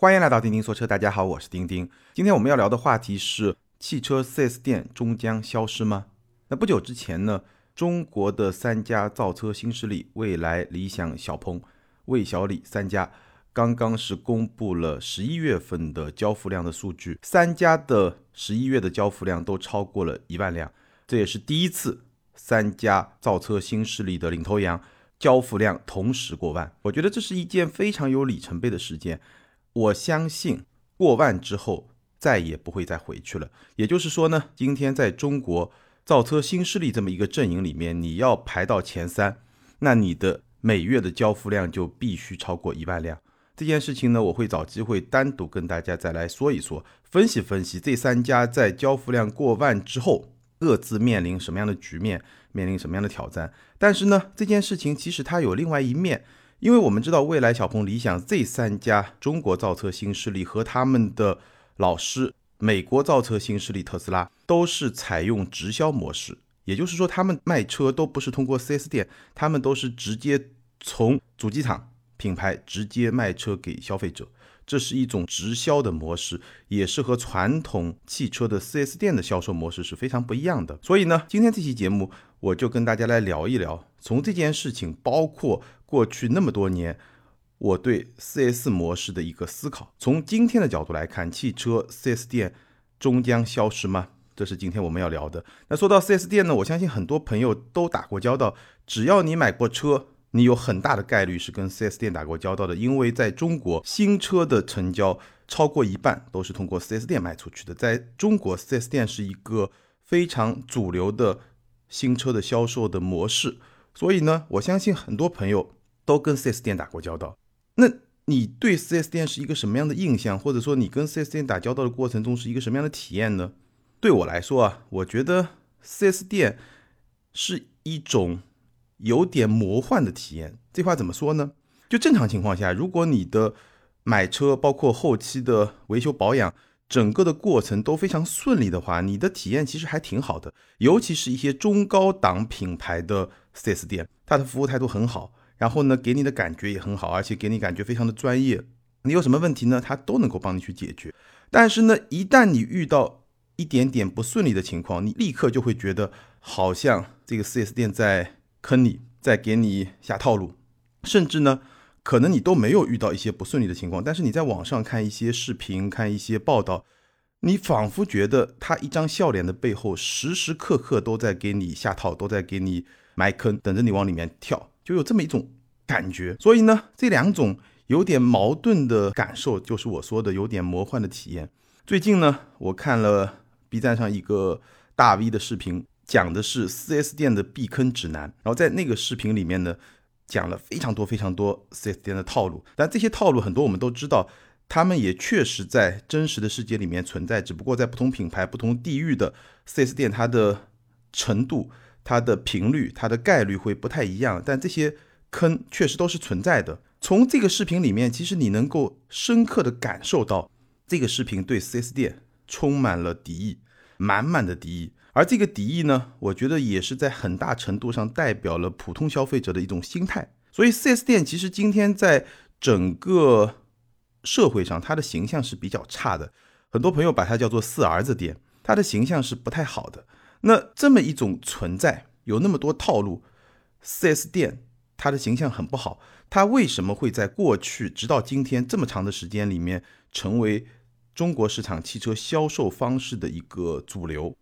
欢迎来到钉钉说车，大家好，我是钉钉。今天我们要聊的话题是汽车 4S 店终将消失吗？那不久之前呢，中国的三家造车新势力蔚来、理想、小鹏、魏小李三家刚刚是公布了11月份的交付量的数据，三家的11月的交付量都超过了1万辆，这也是第一次三家造车新势力的领头羊交付量同时过万。我觉得这是一件非常有里程碑的事件，我相信过万之后再也不会再回去了。也就是说呢，今天在中国造车新势力这么一个阵营里面，你要排到前三，那你的每月的交付量就必须超过1万辆。这件事情呢，我会找机会单独跟大家再来说一说，分析分析这三家在交付量过万之后各自面临什么样的局面，面临什么样的挑战。但是呢，这件事情其实它有另外一面，因为我们知道蔚来、小鹏、理想这三家中国造车新势力和他们的老师美国造车新势力特斯拉都是采用直销模式，也就是说他们卖车都不是通过 4S 店，他们都是直接从主机厂品牌直接卖车给消费者，这是一种直销的模式，也是和传统汽车的 4S 店的销售模式是非常不一样的。所以呢，今天这期节目我就跟大家来聊一聊，从这件事情包括过去那么多年我对 4S 模式的一个思考。从今天的角度来看，汽车 4S 店终将消失吗？这是今天我们要聊的。那说到 4S 店呢，我相信很多朋友都打过交道，只要你买过车，你有很大的概率是跟 4S 店打过交道的，因为在中国新车的成交超过一半都是通过 4S 店卖出去的。在中国 4S 店是一个非常主流的新车的销售的模式，所以呢，我相信很多朋友都跟 4S 店打过交道。那你对 4S 店是一个什么样的印象，或者说你跟 4S 店打交道的过程中是一个什么样的体验呢？对我来说啊，我觉得 4S 店是一种有点魔幻的体验。这话怎么说呢？就正常情况下，如果你的买车包括后期的维修保养整个的过程都非常顺利的话，你的体验其实还挺好的。尤其是一些中高档品牌的 4S 店，它的服务态度很好，然后呢给你的感觉也很好，而且给你感觉非常的专业，你有什么问题呢它都能够帮你去解决。但是呢，一旦你遇到一点点不顺利的情况，你立刻就会觉得好像这个 4S 店在坑你，再给你下套路，甚至呢可能你都没有遇到一些不顺利的情况，但是你在网上看一些视频，看一些报道，你仿佛觉得他一张笑脸的背后时时刻刻都在给你下套，都在给你埋坑，等着你往里面跳，就有这么一种感觉。所以呢，这两种有点矛盾的感受就是我说的有点魔幻的体验。最近呢，我看了 B 站上一个大 V 的视频，讲的是 4S 店的避坑指南，然后在那个视频里面呢，讲了非常多 4S 店的套路，但这些套路很多我们都知道，他们也确实在真实的世界里面存在，只不过在不同品牌、不同地域的 4S 店它的程度、它的频率、它的概率会不太一样，但这些坑确实都是存在的。从这个视频里面，其实你能够深刻的感受到这个视频对 4S 店充满了敌意，满满的敌意。而这个敌意呢，我觉得也是在很大程度上代表了普通消费者的一种心态。所以 4S 店其实今天在整个社会上它的形象是比较差的，很多朋友把它叫做四儿子店，它的形象是不太好的。那这么一种存在，有那么多套路， 4S 店它的形象很不好，它为什么会在过去直到今天这么长的时间里面成为中国市场汽车销售方式的一个主流？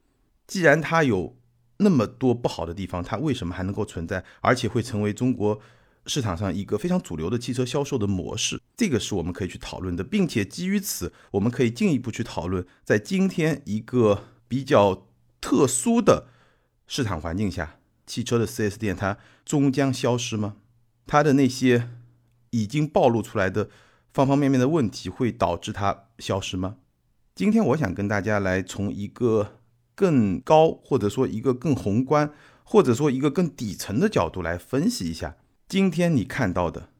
既然它有那么多不好的地方，它为什么还能够存在，而且会成为中国市场上一个非常主流的汽车销售的模式？这个是我们可以去讨论的，并且基于此我们可以进一步去讨论，在今天一个比较特殊的市场环境下，汽车的 4S 店它终将消失吗？它的那些已经暴露出来的方方面面的问题会导致它消失吗？今天我想跟大家来从一个更高，或者说一个更宏观，或者说一个更底层的角度来分析一下，今天你看到的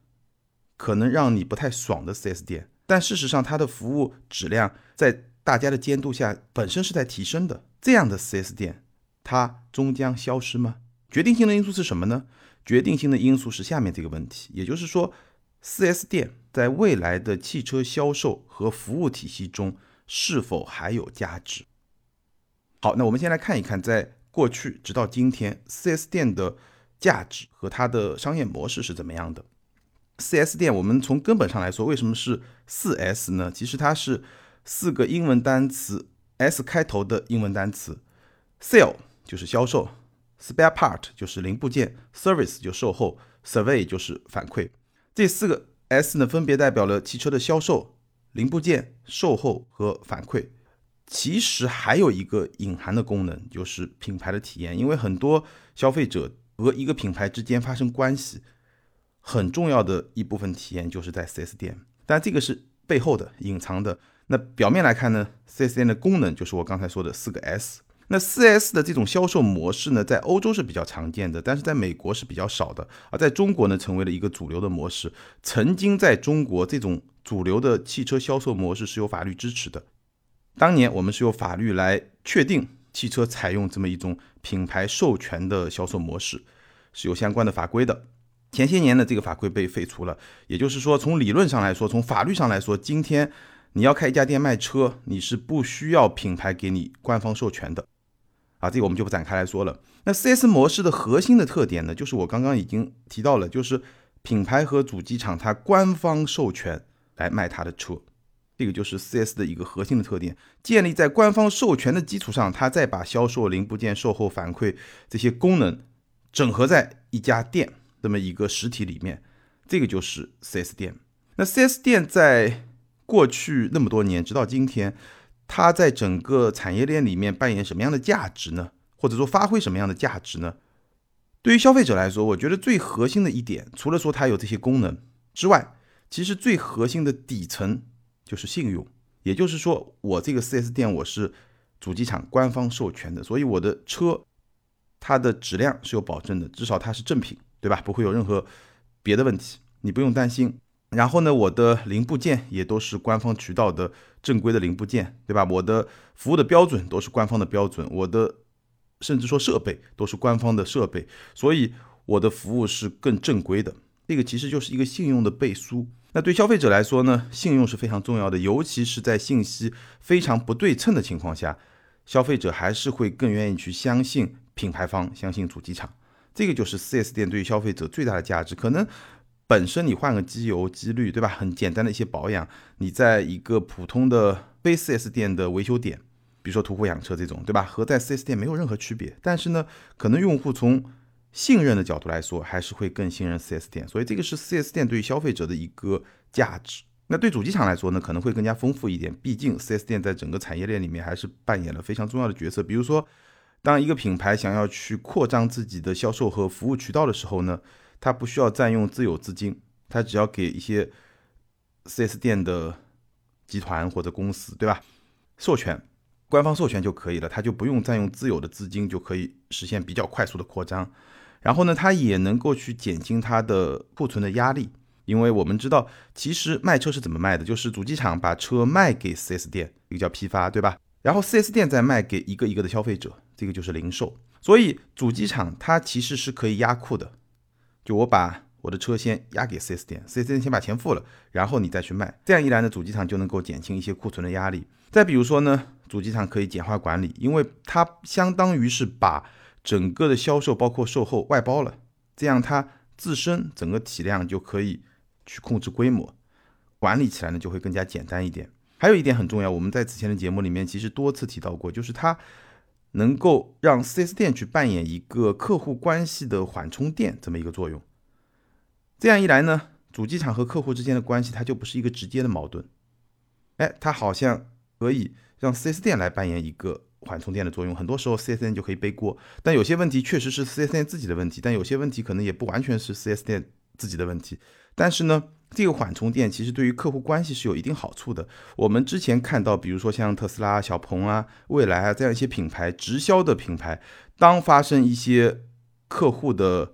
可能让你不太爽的 4S 店，但事实上它的服务质量在大家的监督下本身是在提升的，这样的 4S 店它终将消失吗？决定性的因素是什么呢？决定性的因素是下面这个问题，也就是说 4S 店在未来的汽车销售和服务体系中是否还有价值。好，那我们先来看一看在过去直到今天 4S 店的价值和它的商业模式是怎么样的。 4S 店我们从根本上来说，为什么是 4S 呢？其实它是四个英文单词 S 开头的英文单词， Sale 就是销售， Spare Part 就是零部件， Service 就售后， Survey 就是反馈。这四个 S 呢分别代表了汽车的销售、零部件、售后和反馈。其实还有一个隐含的功能，就是品牌的体验，因为很多消费者和一个品牌之间发生关系，很重要的一部分体验就是在 4S 店，但这个是背后的隐藏的。那表面来看呢， 4S 店的功能就是我刚才说的四个 S。 那 4S 的这种销售模式呢，在欧洲是比较常见的，但是在美国是比较少的，而在中国呢成为了一个主流的模式。曾经在中国这种主流的汽车销售模式是有法律支持的，当年我们是由法律来确定汽车采用这么一种品牌授权的销售模式，是有相关的法规的。前些年的这个法规被废除了，也就是说从理论上来说，从法律上来说，今天你要开一家店卖车，你是不需要品牌给你官方授权的啊，这个我们就不展开来说了。那 4S 模式的核心的特点呢，就是我刚刚已经提到了，就是品牌和主机厂它官方授权来卖它的车，这个就是 4S 的一个核心的特点。建立在官方授权的基础上，它再把销售、零部件、售后、反馈这些功能整合在一家店这么一个实体里面，这个就是 4S 店。那 4S 店在过去那么多年直到今天，它在整个产业链里面扮演什么样的价值呢？或者说发挥什么样的价值呢？对于消费者来说，我觉得最核心的一点，除了说它有这些功能之外，其实最核心的底层就是信用。也就是说，我这个 4S 店我是主机厂官方授权的，所以我的车它的质量是有保证的，至少它是正品，对吧？不会有任何别的问题，你不用担心。然后呢，我的零部件也都是官方渠道的正规的零部件，对吧？我的服务的标准都是官方的标准，我的甚至说设备都是官方的设备，所以我的服务是更正规的。这个其实就是一个信用的背书。那对消费者来说呢，信用是非常重要的，尤其是在信息非常不对称的情况下，消费者还是会更愿意去相信品牌方，相信主机厂。这个就是 4S 店对于消费者最大的价值。可能本身你换个机油、机滤，对吧？很简单的一些保养，你在一个普通的非 4S 店的维修点，比如说途虎养车这种，对吧？和在 4S 店没有任何区别。但是呢，可能用户从信任的角度来说，还是会更信任 4S 店，所以这个是 4S 店对于消费者的一个价值。那对主机厂来说呢，可能会更加丰富一点，毕竟 4S 店在整个产业链里面还是扮演了非常重要的角色。比如说，当一个品牌想要去扩张自己的销售和服务渠道的时候呢，它不需要占用自有资金，它只要给一些 4S 店的集团或者公司，对吧，授权，官方授权就可以了，它就不用占用自有的资金，就可以实现比较快速的扩张。然后呢，它也能够去减轻它的库存的压力，因为我们知道，其实卖车是怎么卖的，就是主机厂把车卖给 4S 店，一个叫批发，对吧？然后 4S 店再卖给一个一个的消费者，这个就是零售。所以主机厂它其实是可以压库的，就我把我的车先压给 4S 店 ，4S 店先把钱付了，然后你再去卖，这样一来呢，主机厂就能够减轻一些库存的压力。再比如说呢，主机厂可以简化管理，因为它相当于是把整个的销售包括售后外包了，这样它自身整个体量就可以去控制规模，管理起来呢就会更加简单一点。还有一点很重要，我们在此前的节目里面其实多次提到过，就是它能够让 4S 店去扮演一个客户关系的缓冲垫这么一个作用。这样一来呢，主机厂和客户之间的关系它就不是一个直接的矛盾，它好像可以让 4S 店来扮演一个缓冲垫的作用。很多时候 4S 店就可以背锅，但有些问题确实是 4S 店自己的问题，但有些问题可能也不完全是 4S 店自己的问题。但是呢，这个缓冲垫其实对于客户关系是有一定好处的。我们之前看到，比如说像特斯拉、小鹏啊、蔚来啊这样一些品牌，直销的品牌，当发生一些客户的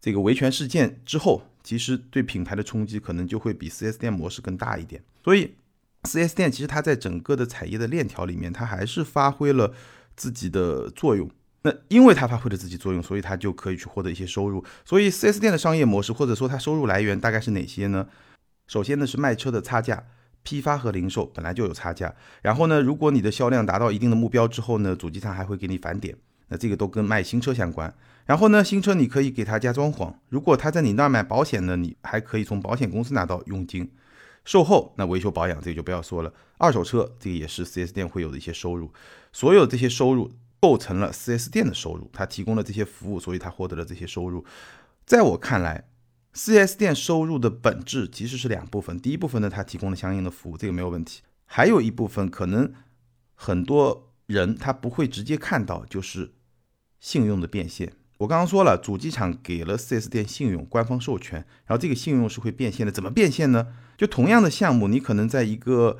这个维权事件之后，其实对品牌的冲击可能就会比 4S 店模式更大一点。所以 4S 店其实它在整个的产业的链条里面，它还是发挥了自己的作用。那因为它发挥了自己作用，所以它就可以去获得一些收入。所以 4S 店的商业模式或者说它收入来源大概是哪些呢？首先呢是卖车的差价，批发和零售本来就有差价，然后呢如果你的销量达到一定的目标之后呢，主机厂还会给你返点，那这个都跟卖新车相关。然后呢新车你可以给它加装潢，如果它在你那儿买保险呢，你还可以从保险公司拿到佣金。售后那维修保养这个就不要说了，二手车这个也是 4S 店会有的一些收入，所有这些收入构成了 4S 店的收入，它提供了这些服务，所以它获得了这些收入。在我看来 4S 店收入的本质其实是两部分，第一部分呢它提供了相应的服务，这个没有问题，还有一部分可能很多人他不会直接看到，就是信用的变现。我刚刚说了，主机厂给了 4S 店信用，官方授权，然后这个信用是会变现的。怎么变现呢？就同样的项目，你可能在一个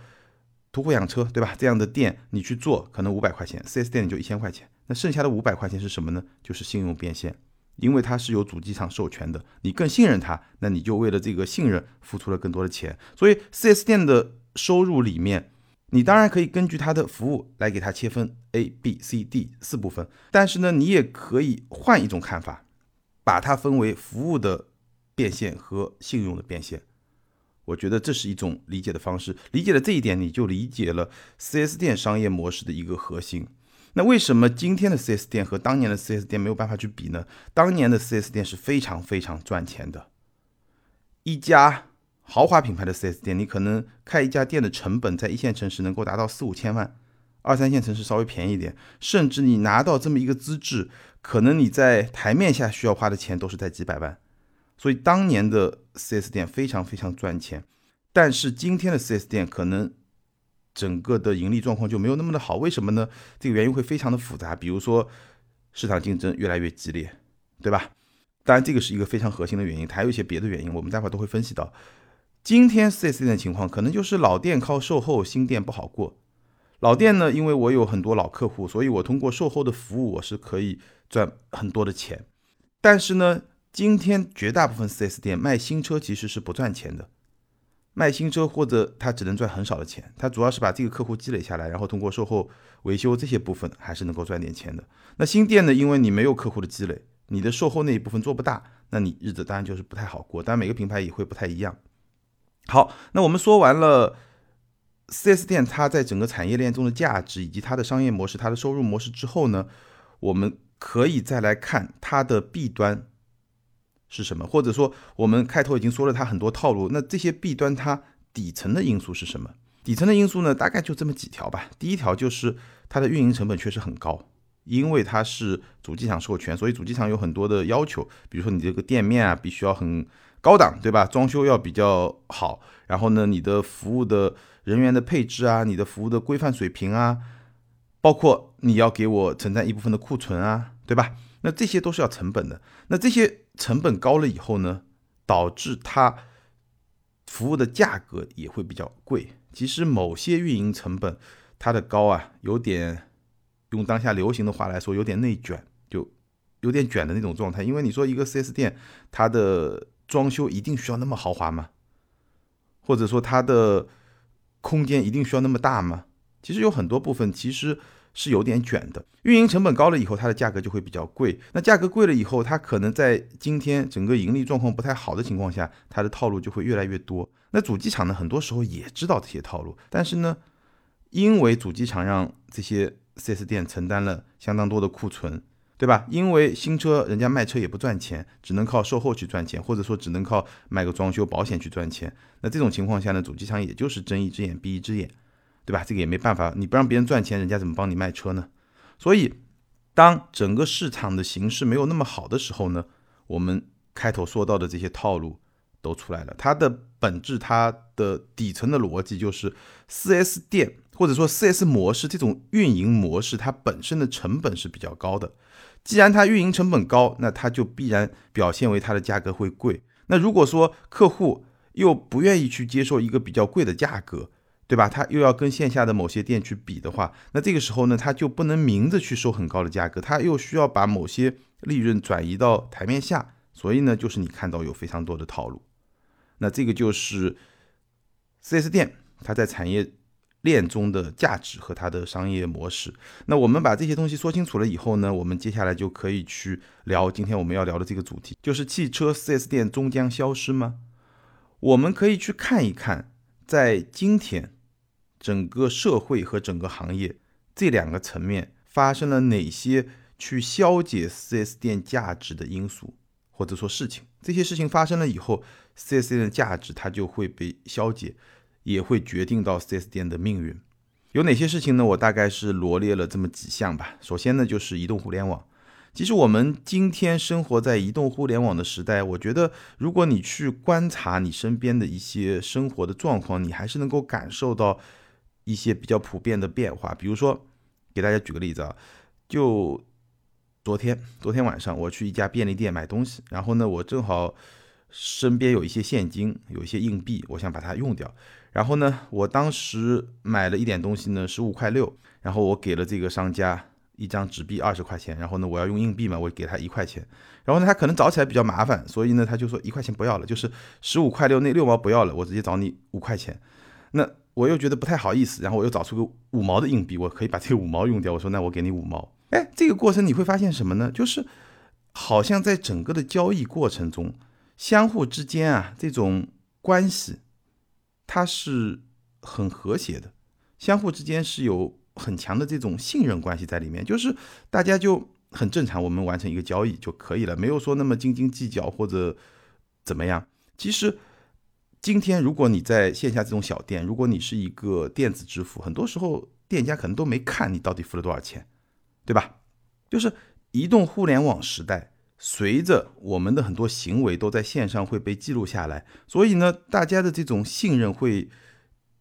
途虎养车，对吧？这样的店你去做，可能500块钱 ，4S 店你就1000块钱。那剩下的500块钱是什么呢？就是信用变现，因为它是由主机厂授权的，你更信任它，那你就为了这个信任付出了更多的钱。所以 4S 店的收入里面，你当然可以根据它的服务来给它切分 A、B、C、D 四部分，但是呢，你也可以换一种看法，把它分为服务的变现和信用的变现。我觉得这是一种理解的方式，理解了这一点，你就理解了 4S 店商业模式的一个核心。那为什么今天的 4S 店和当年的 4S 店没有办法去比呢？当年的 4S 店是非常非常赚钱的，一家豪华品牌的 4S 店，你可能开一家店的成本在一线城市能够达到4、5千万，二三线城市稍微便宜一点，甚至你拿到这么一个资质，可能你在台面下需要花的钱都是在几百万。所以当年的 4S 店非常非常赚钱，但是今天的 4S 店可能整个的盈利状况就没有那么的好。为什么呢？这个原因会非常的复杂，比如说市场竞争越来越激烈，对吧？当然这个是一个非常核心的原因，还有一些别的原因，我们待会儿都会分析到。今天 4S 店的情况可能就是老店靠售后，新店不好过。老店呢，因为我有很多老客户，所以我通过售后的服务我是可以赚很多的钱。但是呢，今天绝大部分 4S 店卖新车其实是不赚钱的，卖新车或者他只能赚很少的钱，他主要是把这个客户积累下来，然后通过售后维修这些部分还是能够赚点钱的。那新店呢，因为你没有客户的积累，你的售后那一部分做不大，那你日子当然就是不太好过，当然每个品牌也会不太一样。好，那我们说完了 4S 店它在整个产业链中的价值以及它的商业模式，它的收入模式之后呢，我们可以再来看它的弊端是什么，或者说我们开头已经说了它很多套路，那这些弊端它底层的因素是什么？底层的因素呢，大概就这么几条吧。第一条就是它的运营成本确实很高，因为它是主机厂授权，所以主机厂有很多的要求，比如说你这个店面啊必须要很高档，对吧？装修要比较好，然后呢，你的服务的人员的配置啊，你的服务的规范水平啊，包括你要给我承担一部分的库存啊，对吧？那这些都是要成本的。那这些成本高了以后呢，导致它服务的价格也会比较贵。其实某些运营成本它的高啊，有点用当下流行的话来说，有点内卷，就有点卷的那种状态。因为你说一个 4S 店，它的装修一定需要那么豪华吗？或者说它的空间一定需要那么大吗？其实有很多部分其实是有点卷的。运营成本高了以后，它的价格就会比较贵。那价格贵了以后，它可能在今天整个盈利状况不太好的情况下，它的套路就会越来越多。那主机厂呢，很多时候也知道这些套路，但是呢，因为主机厂让这些 4S 店承担了相当多的库存，对吧？因为新车人家卖车也不赚钱，只能靠售后去赚钱，或者说只能靠卖个装修保险去赚钱。那这种情况下呢，主机厂也就是睁一只眼闭一只眼，对吧？这个也没办法，你不让别人赚钱，人家怎么帮你卖车呢？所以当整个市场的形势没有那么好的时候呢，我们开头说到的这些套路都出来了。它的本质，它的底层的逻辑就是 4S 店或者说 4S 模式这种运营模式，它本身的成本是比较高的。既然它运营成本高，那它就必然表现为它的价格会贵。那如果说客户又不愿意去接受一个比较贵的价格，对吧？他又要跟线下的某些店去比的话，那这个时候呢，他就不能明着去收很高的价格，他又需要把某些利润转移到台面下。所以呢，就是你看到有非常多的套路。那这个就是 4S 店它在产业链中的价值和它的商业模式。那我们把这些东西说清楚了以后呢，我们接下来就可以去聊今天我们要聊的这个主题，就是汽车 4S 店终将消失吗？我们可以去看一看，在今天整个社会和整个行业这两个层面发生了哪些去消解 4S 店价值的因素或者说事情。这些事情发生了以后， 4S 店的价值它就会被消解，也会决定到 4S 店的命运。有哪些事情呢？我大概是罗列了这么几项吧。首先呢，就是移动互联网。其实我们今天生活在移动互联网的时代，我觉得如果你去观察你身边的一些生活的状况，你还是能够感受到一些比较普遍的变化。比如说给大家举个例子啊，就昨天晚上我去一家便利店买东西，然后呢我正好身边有一些现金，有一些硬币，我想把它用掉。然后呢我当时买了一点东西呢15块6，然后我给了这个商家一张纸币20块钱，然后呢我要用硬币嘛，我给他1块钱。然后呢他可能找起来比较麻烦，所以呢他就说1块钱不要了，就是15块6那6毛不要了，我直接找你5块钱。那我又觉得不太好意思，然后我又找出个5毛的硬币，我可以把这个5毛用掉，我说那我给你5毛。哎，这个过程你会发现什么呢？就是好像在整个的交易过程中，相互之间啊这种关系它是很和谐的，相互之间是有很强的这种信任关系在里面，就是大家就很正常，我们完成一个交易就可以了，没有说那么斤斤计较或者怎么样。其实今天如果你在线下这种小店，如果你是一个电子支付，很多时候店家可能都没看你到底付了多少钱，对吧？就是移动互联网时代，随着我们的很多行为都在线上会被记录下来，所以呢大家的这种信任会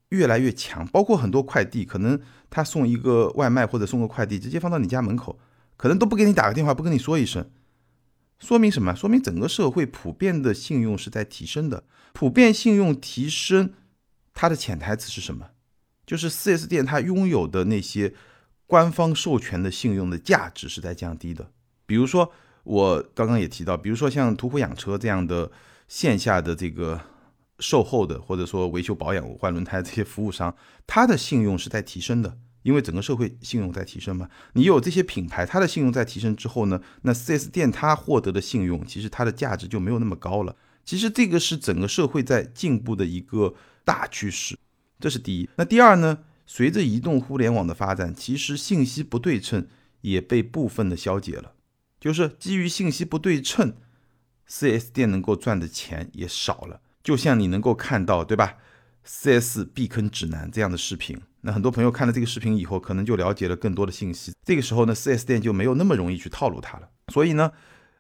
越来越强。包括很多快递，可能他送一个外卖或者送个快递直接放到你家门口，可能都不给你打个电话，不跟你说一声。说明什么？说明整个社会普遍的信用是在提升的。普遍信用提升，它的潜台词是什么？就是 4S 店它拥有的那些官方授权的信用的价值是在降低的。比如说我刚刚也提到，比如说像途虎养车这样的线下的这个售后的或者说维修保养换轮胎这些服务商，它的信用是在提升的，因为整个社会信用在提升嘛。你有这些品牌，它的信用在提升之后呢，那 4S 店它获得的信用其实它的价值就没有那么高了。其实这个是整个社会在进步的一个大趋势，这是第一。那第二呢，随着移动互联网的发展，其实信息不对称也被部分的消解了，就是基于信息不对称 4S 店能够赚的钱也少了。就像你能够看到，对吧， 4S 避坑指南这样的视频，那很多朋友看了这个视频以后可能就了解了更多的信息，这个时候呢 4S 店就没有那么容易去套路它了。所以呢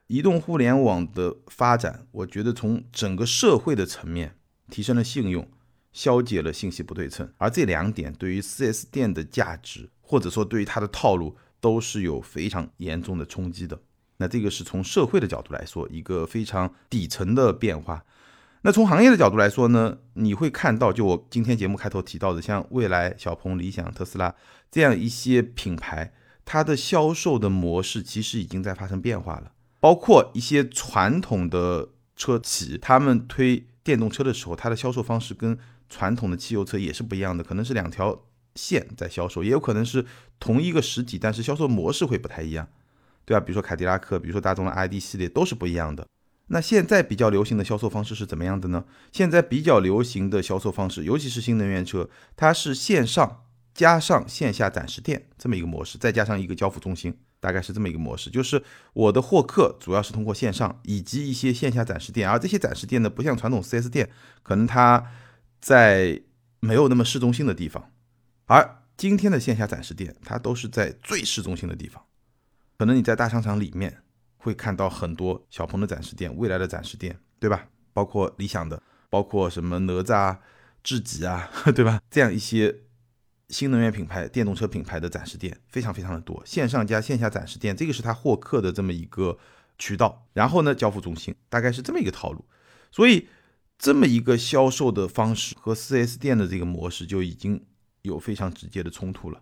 移动互联网的发展，我觉得从整个社会的层面提升了信用，消解了信息不对称，而这两点对于 4S 店的价值或者说对于它的套路都是有非常严重的冲击的。那这个是从社会的角度来说一个非常底层的变化。那从行业的角度来说呢，你会看到就我今天节目开头提到的像蔚来、小鹏、理想、特斯拉这样一些品牌，它的销售的模式其实已经在发生变化了。包括一些传统的车企，他们推电动车的时候，它的销售方式跟传统的汽油车也是不一样的，可能是两条线在销售，也有可能是同一个实体，但是销售模式会不太一样，对吧？比如说凯迪拉克，比如说大众的 ID 系列都是不一样的。那现在比较流行的销售方式是怎么样的呢？现在比较流行的销售方式，尤其是新能源车，它是线上加上线下展示店这么一个模式，再加上一个交付中心，大概是这么一个模式。就是我的获客主要是通过线上以及一些线下展示店，而这些展示店呢，不像传统 4S 店，可能它在没有那么市中心的地方，而今天的线下展示店它都是在最市中心的地方。可能你在大商场里面会看到很多小鹏的展示店、蔚来的展示店，对吧？包括理想的，包括什么哪吒啊、智己啊，对吧？这样一些新能源品牌、电动车品牌的展示店非常非常的多，线上加线下展示店，这个是它获客的这么一个渠道。然后呢，交付中心大概是这么一个套路。所以这么一个销售的方式和 4S 店的这个模式就已经有非常直接的冲突了。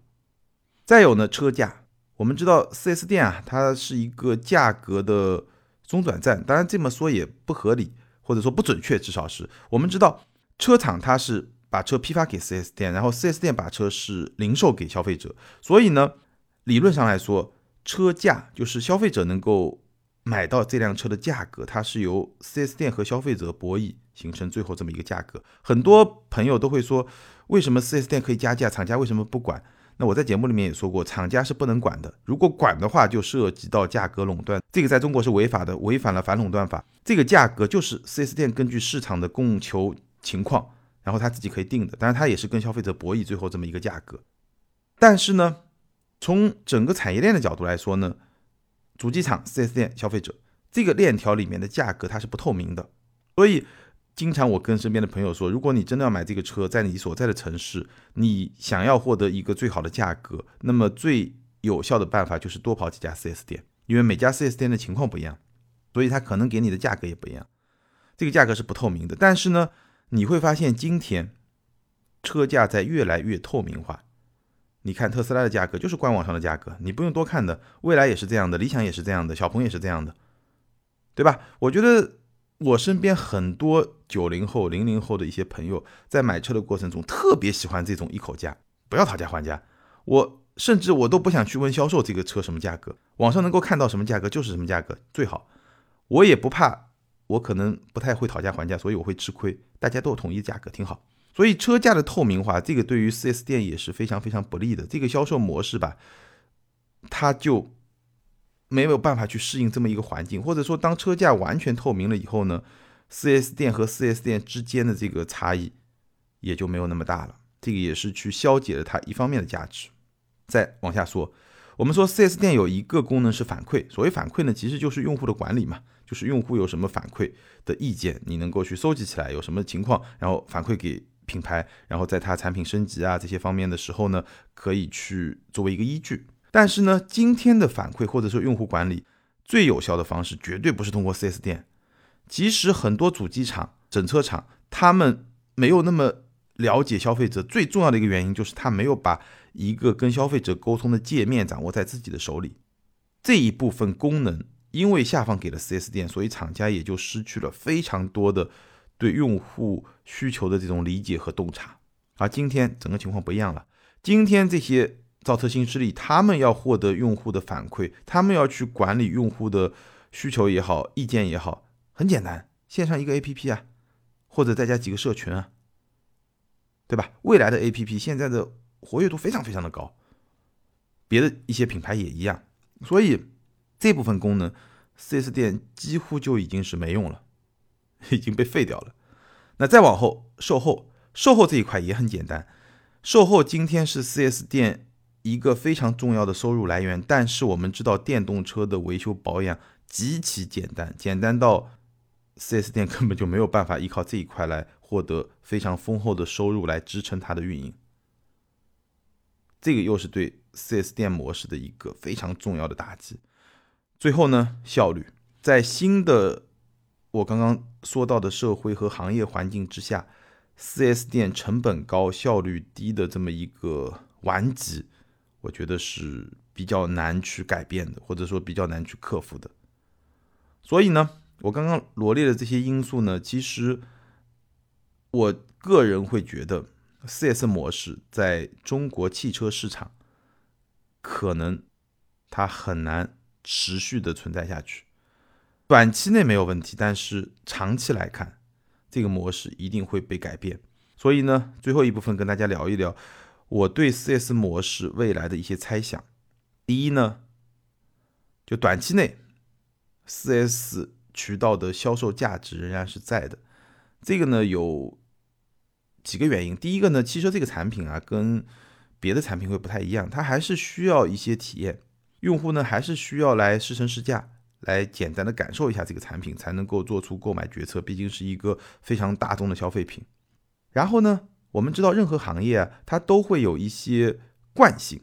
再有呢，车价。我们知道 4S 店啊，它是一个价格的中转站，当然这么说也不合理，或者说不准确，至少是我们知道车厂它是把车批发给 4S 店，然后 4S 店把车是零售给消费者。所以呢，理论上来说，车价就是消费者能够买到这辆车的价格，它是由 4S 店和消费者博弈形成最后这么一个价格。很多朋友都会说，为什么 4S 店可以加价，厂家为什么不管？那我在节目里面也说过，厂家是不能管的，如果管的话就涉及到价格垄断，这个在中国是违法的，违反了反垄断法。这个价格就是 4S 店根据市场的供求情况，然后他自己可以定的，当然他也是跟消费者博弈最后这么一个价格。但是呢，从整个产业链的角度来说呢，主机厂、 4S 店、消费者，这个链条里面的价格它是不透明的。所以经常我跟身边的朋友说，如果你真的要买这个车，在你所在的城市，你想要获得一个最好的价格，那么最有效的办法就是多跑几家 4S 店，因为每家 4S 店的情况不一样，所以它可能给你的价格也不一样，这个价格是不透明的。但是呢，你会发现今天车价在越来越透明化。你看特斯拉的价格就是官网上的价格，你不用多看的，蔚来也是这样的，理想也是这样的，小鹏也是这样的，对吧？我觉得我身边很多90后、00后的一些朋友在买车的过程中特别喜欢这种一口价，不要讨价还价。我甚至都不想去问销售这个车什么价格，网上能够看到什么价格就是什么价格最好。我也不怕，我可能不太会讨价还价，所以我会吃亏，大家都有统一价格挺好。所以车价的透明化，这个对于 4S 店也是非常非常不利的，这个销售模式吧，它就没有办法去适应这么一个环境。或者说当车价完全透明了以后呢， 4S 店和 4S 店之间的这个差异也就没有那么大了，这个也是去消解了它一方面的价值。再往下说，我们说 4S 店有一个功能是反馈，所谓反馈呢，其实就是用户的管理嘛，就是用户有什么反馈的意见，你能够去收集起来，有什么情况然后反馈给品牌，然后在它产品升级啊这些方面的时候呢，可以去作为一个依据。但是呢，今天的反馈或者说用户管理最有效的方式绝对不是通过 4S 店。其实很多主机厂、整车厂，他们没有那么了解消费者，最重要的一个原因就是他没有把一个跟消费者沟通的界面掌握在自己的手里。这一部分功能因为下放给了 4S 店，所以厂家也就失去了非常多的对用户需求的这种理解和洞察。而今天整个情况不一样了，今天这些造车新势力，他们要获得用户的反馈，他们要去管理用户的需求也好，意见也好，很简单，线上一个 APP 啊，或者再加几个社群啊，对吧？未来的 APP 现在的活跃度非常非常的高，别的一些品牌也一样，所以这部分功能 4S 店几乎就已经是没用了，已经被废掉了。那再往后，售后这一块也很简单，售后今天是 4S 店一个非常重要的收入来源，但是我们知道电动车的维修保养极其简单，简单到 4S 店根本就没有办法依靠这一块来获得非常丰厚的收入来支撑它的运营。这个又是对 4S 店模式的一个非常重要的打击。最后呢，效率，在新的我刚刚说到的社会和行业环境之下， 4S 店成本高、效率低的这么一个顽疾，我觉得是比较难去改变的，或者说比较难去克服的。所以呢，我刚刚罗列的这些因素呢，其实我个人会觉得 4S 模式在中国汽车市场可能它很难持续的存在下去。短期内没有问题，但是长期来看，这个模式一定会被改变。所以呢，最后一部分跟大家聊一聊我对 4S 模式未来的一些猜想。第一呢，就短期内 4S 渠道的销售价值仍然是在的，这个呢有几个原因。第一个呢，汽车这个产品啊跟别的产品会不太一样，它还是需要一些体验，用户呢还是需要来试乘试驾，来简单的感受一下这个产品，才能够做出购买决策，毕竟是一个非常大众的消费品。然后呢，我们知道任何行业啊，它都会有一些惯性，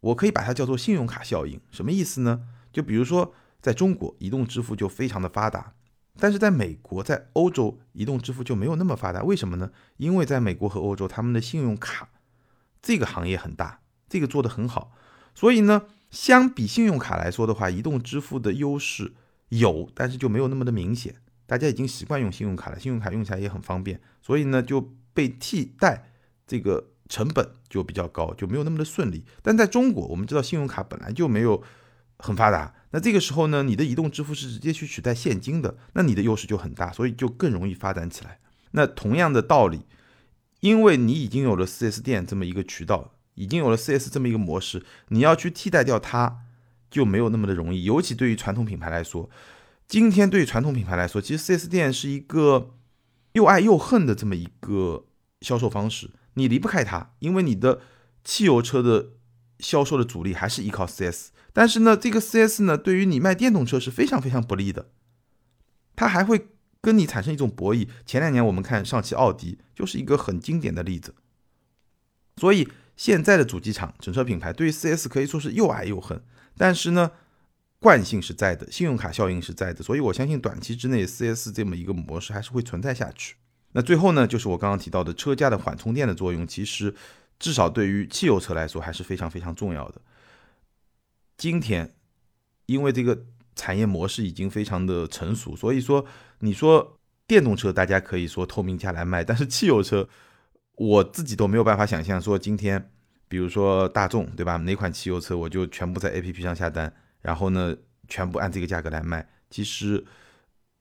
我可以把它叫做信用卡效应。什么意思呢？就比如说在中国移动支付就非常的发达，但是在美国、在欧洲移动支付就没有那么发达。为什么呢？因为在美国和欧洲，他们的信用卡这个行业很大，这个做得很好，所以呢，相比信用卡来说的话，移动支付的优势有，但是就没有那么的明显。大家已经习惯用信用卡了，信用卡用起来也很方便，所以呢就被替代这个成本就比较高，就没有那么的顺利。但在中国我们知道信用卡本来就没有很发达，那这个时候呢你的移动支付是直接去取代现金的，那你的优势就很大，所以就更容易发展起来。那同样的道理，因为你已经有了 4S 店这么一个渠道，已经有了 4S 这么一个模式，你要去替代掉它就没有那么的容易。尤其对于传统品牌来说，今天对于传统品牌来说，其实 4S 店是一个又爱又恨的这么一个销售方式，你离不开它，因为你的汽油车的销售的主力还是依靠 4S。 但是呢这个 4S 呢对于你卖电动车是非常非常不利的，它还会跟你产生一种博弈。前两年我们看上汽奥迪就是一个很经典的例子。所以现在的主机厂整车品牌对于 4S 可以说是又爱又恨，但是呢惯性是在的，信用卡效应是在的，所以我相信短期之内 4S 这么一个模式还是会存在下去。那最后呢就是我刚刚提到的车价的缓冲垫的作用，其实至少对于汽油车来说还是非常非常重要的。今天因为这个产业模式已经非常的成熟，所以说你说电动车大家可以说透明价来卖，但是汽油车我自己都没有办法想象说今天比如说大众对吧，哪款汽油车我就全部在 APP 上下单，然后呢全部按这个价格来卖，其实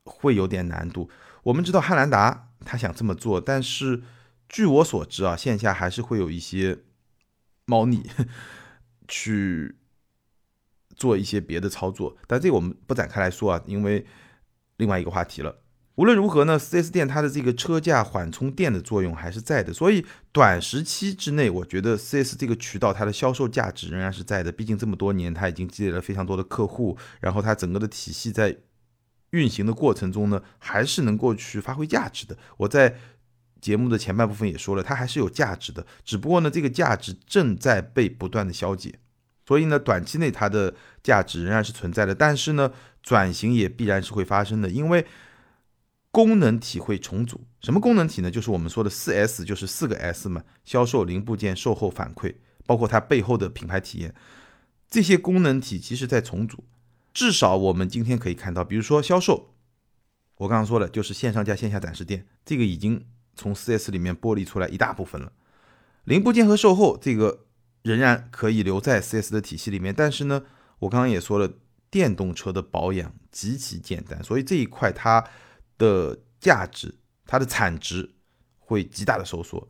会有点难度。我们知道汉兰达他想这么做，但是据我所知啊，线下还是会有一些猫腻去做一些别的操作，但这个我们不展开来说啊，因为另外一个话题了。无论如何呢 4S 店它的这个车价缓冲垫的作用还是在的，所以短时期之内我觉得 4S 这个渠道它的销售价值仍然是在的，毕竟这么多年它已经积累了非常多的客户，然后它整个的体系在运行的过程中呢还是能够去发挥价值的。我在节目的前半部分也说了，它还是有价值的，只不过呢这个价值正在被不断的消解，所以呢短期内它的价值仍然是存在的，但是呢转型也必然是会发生的，因为功能体会重组。什么功能体呢？就是我们说的 4S， 就是4个 S 嘛，销售、零部件、售后、反馈，包括它背后的品牌体验，这些功能体其实在重组。至少我们今天可以看到，比如说销售，我刚刚说了就是线上加线下展示店，这个已经从 4S 里面剥离出来一大部分了。零部件和售后这个仍然可以留在 4S 的体系里面，但是呢我刚刚也说了，电动车的保养极其简单，所以这一块它的价值，它的产值会极大的收缩。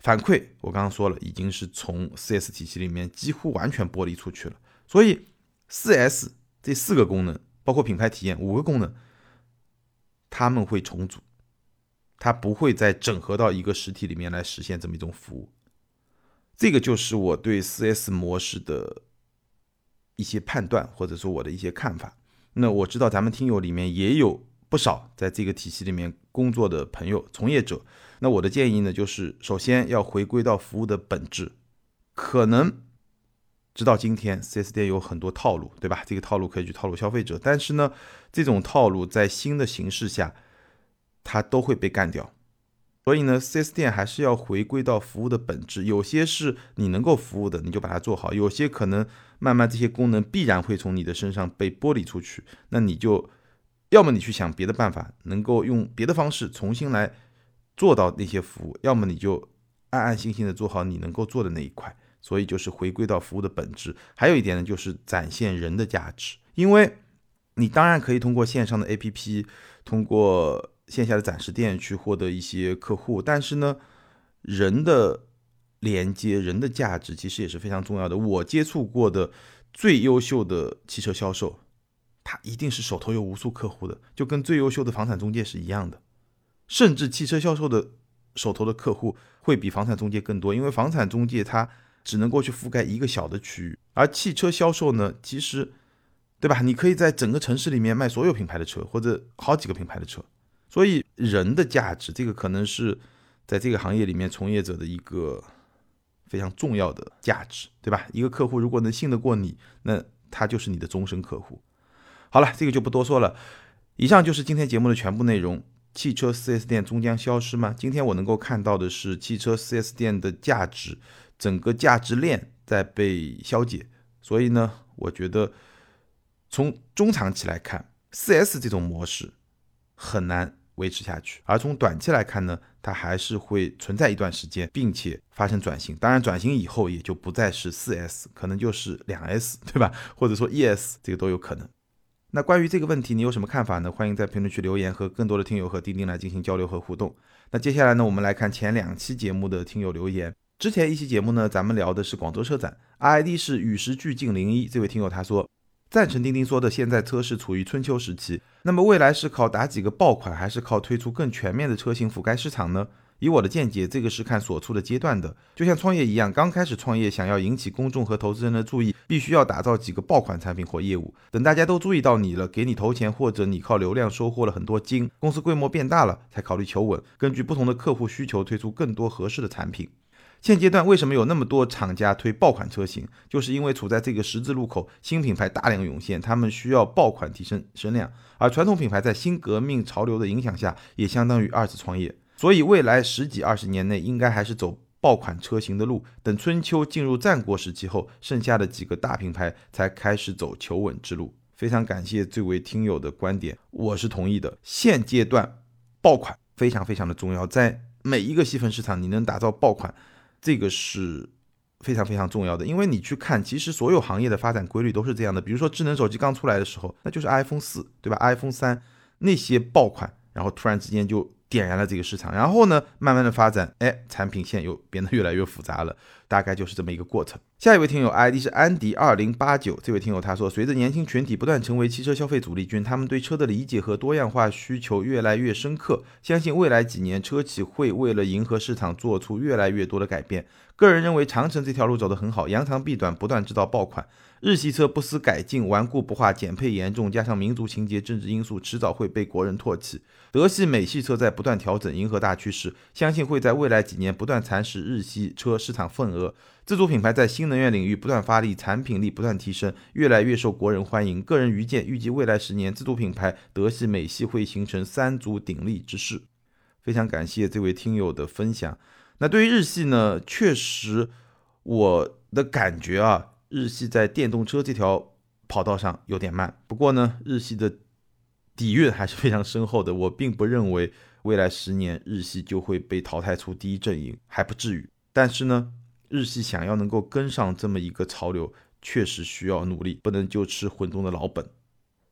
反馈我刚刚说了已经是从 4S 体系里面几乎完全剥离出去了，所以 4S 这4个功能包括品牌体验5个功能，它们会重组，它不会再整合到一个实体里面来实现这么一种服务。这个就是我对 4S 模式的一些判断，或者说我的一些看法。那我知道咱们听友里面也有不少在这个体系里面工作的朋友从业者，那我的建议呢就是首先要回归到服务的本质。可能直到今天 4S 店有很多套路对吧，这个套路可以去套路消费者，但是呢这种套路在新的形式下它都会被干掉，所以呢 4S 店还是要回归到服务的本质。有些是你能够服务的你就把它做好，有些可能慢慢这些功能必然会从你的身上被剥离出去，那你就要么你去想别的办法，能够用别的方式重新来做到那些服务，要么你就安安心心的做好你能够做的那一块，所以就是回归到服务的本质。还有一点呢，就是展现人的价值，因为你当然可以通过线上的 APP， 通过线下的展示店去获得一些客户，但是呢，人的连接、人的价值其实也是非常重要的。我接触过的最优秀的汽车销售，他一定是手头有无数客户的，就跟最优秀的房产中介是一样的，甚至汽车销售的手头的客户会比房产中介更多，因为房产中介它只能够去覆盖一个小的区域，而汽车销售呢，其实对吧，你可以在整个城市里面卖所有品牌的车，或者好几个品牌的车，所以人的价值这个可能是在这个行业里面从业者的一个非常重要的价值，对吧？一个客户如果能信得过你，那他就是你的终身客户。好了，这个就不多说了。以上就是今天节目的全部内容。汽车 4S 店终将消失吗？今天我能够看到的是汽车 4S 店的价值，整个价值链在被消解。所以呢，我觉得从中长期来看， 4S 这种模式很难维持下去。而从短期来看呢，它还是会存在一段时间，并且发生转型。当然转型以后也就不再是 4S， 可能就是 2S， 对吧？或者说 1S， 这个都有可能。那关于这个问题你有什么看法呢？欢迎在评论区留言，和更多的听友和钉钉来进行交流和互动。那接下来呢，我们来看前2期节目的听友留言。之前一期节目呢，咱们聊的是广州车展 ，ID 是与时俱进01，这位听友他说，赞成钉钉说的，现在车市处于春秋时期，那么未来是靠打几个爆款，还是靠推出更全面的车型覆盖市场呢？以我的见解，这个是看所处的阶段的，就像创业一样，刚开始创业想要引起公众和投资人的注意，必须要打造几个爆款产品或业务，等大家都注意到你了，给你投钱，或者你靠流量收获了很多金，公司规模变大了，才考虑求稳，根据不同的客户需求推出更多合适的产品。现阶段为什么有那么多厂家推爆款车型，就是因为处在这个十字路口，新品牌大量涌现，他们需要爆款提升声量，而传统品牌在新革命潮流的影响下，也相当于二次创业，所以未来10几20年内应该还是走爆款车型的路，等春秋进入战国时期后，剩下的几个大品牌才开始走求稳之路。非常感谢这位听友的观点，我是同意的，现阶段爆款非常非常的重要，在每一个细分市场你能打造爆款，这个是非常非常重要的。因为你去看，其实所有行业的发展规律都是这样的，比如说智能手机刚出来的时候，那就是 iPhone 4， 对吧？ iPhone 3， 那些爆款然后突然之间就点燃了这个市场，然后呢慢慢的发展，产品线又变得越来越复杂了，大概就是这么一个过程。下一位听友 ID 是安迪2089，这位听友他说，随着年轻群体不断成为汽车消费主力军，他们对车的理解和多样化需求越来越深刻，相信未来几年车企会为了迎合市场做出越来越多的改变。个人认为长城这条路走得很好，扬长避短，不断制造爆款。日系车不思改进，顽固不化，减配严重，加上民族情节、政治因素，迟早会被国人唾弃。德系、美系车在不断调整，迎合大趋势，相信会在未来几年不断蚕食日系车市场份额。自主品牌在新能源领域不断发力，产品力不断提升，越来越受国人欢迎。个人愚见，预计未来10年，自主品牌德系、美系会形成3足鼎立之势。非常感谢这位听友的分享。那对于日系呢，确实我的感觉啊，日系在电动车这条跑道上有点慢，不过呢，日系的底蕴还是非常深厚的，我并不认为未来10年日系就会被淘汰出第一阵营，还不至于。但是呢，日系想要能够跟上这么一个潮流，确实需要努力，不能就吃混中的老本。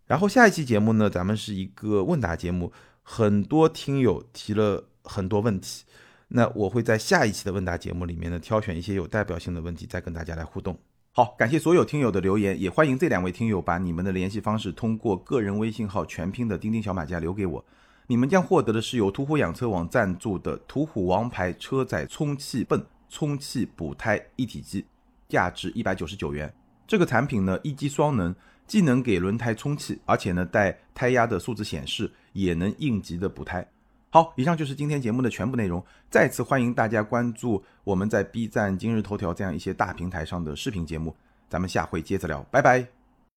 然后下一期节目呢，咱们是一个问答节目，很多听友提了很多问题，那我会在下一期的问答节目里面呢，挑选一些有代表性的问题，再跟大家来互动。好，感谢所有听友的留言，也欢迎这2位听友把你们的联系方式通过个人微信号全拼的钉钉小马甲留给我，你们将获得的是由途虎养车网赞助的途虎王牌车载充气泵充气补胎一体机，价值199元。这个产品呢，一机双能，既能给轮胎充气，而且呢带胎压的数字显示，也能应急的补胎。好，以上就是今天节目的全部内容，再次欢迎大家关注我们在 B 站、今日头条这样一些大平台上的视频节目，咱们下回接着聊，拜拜。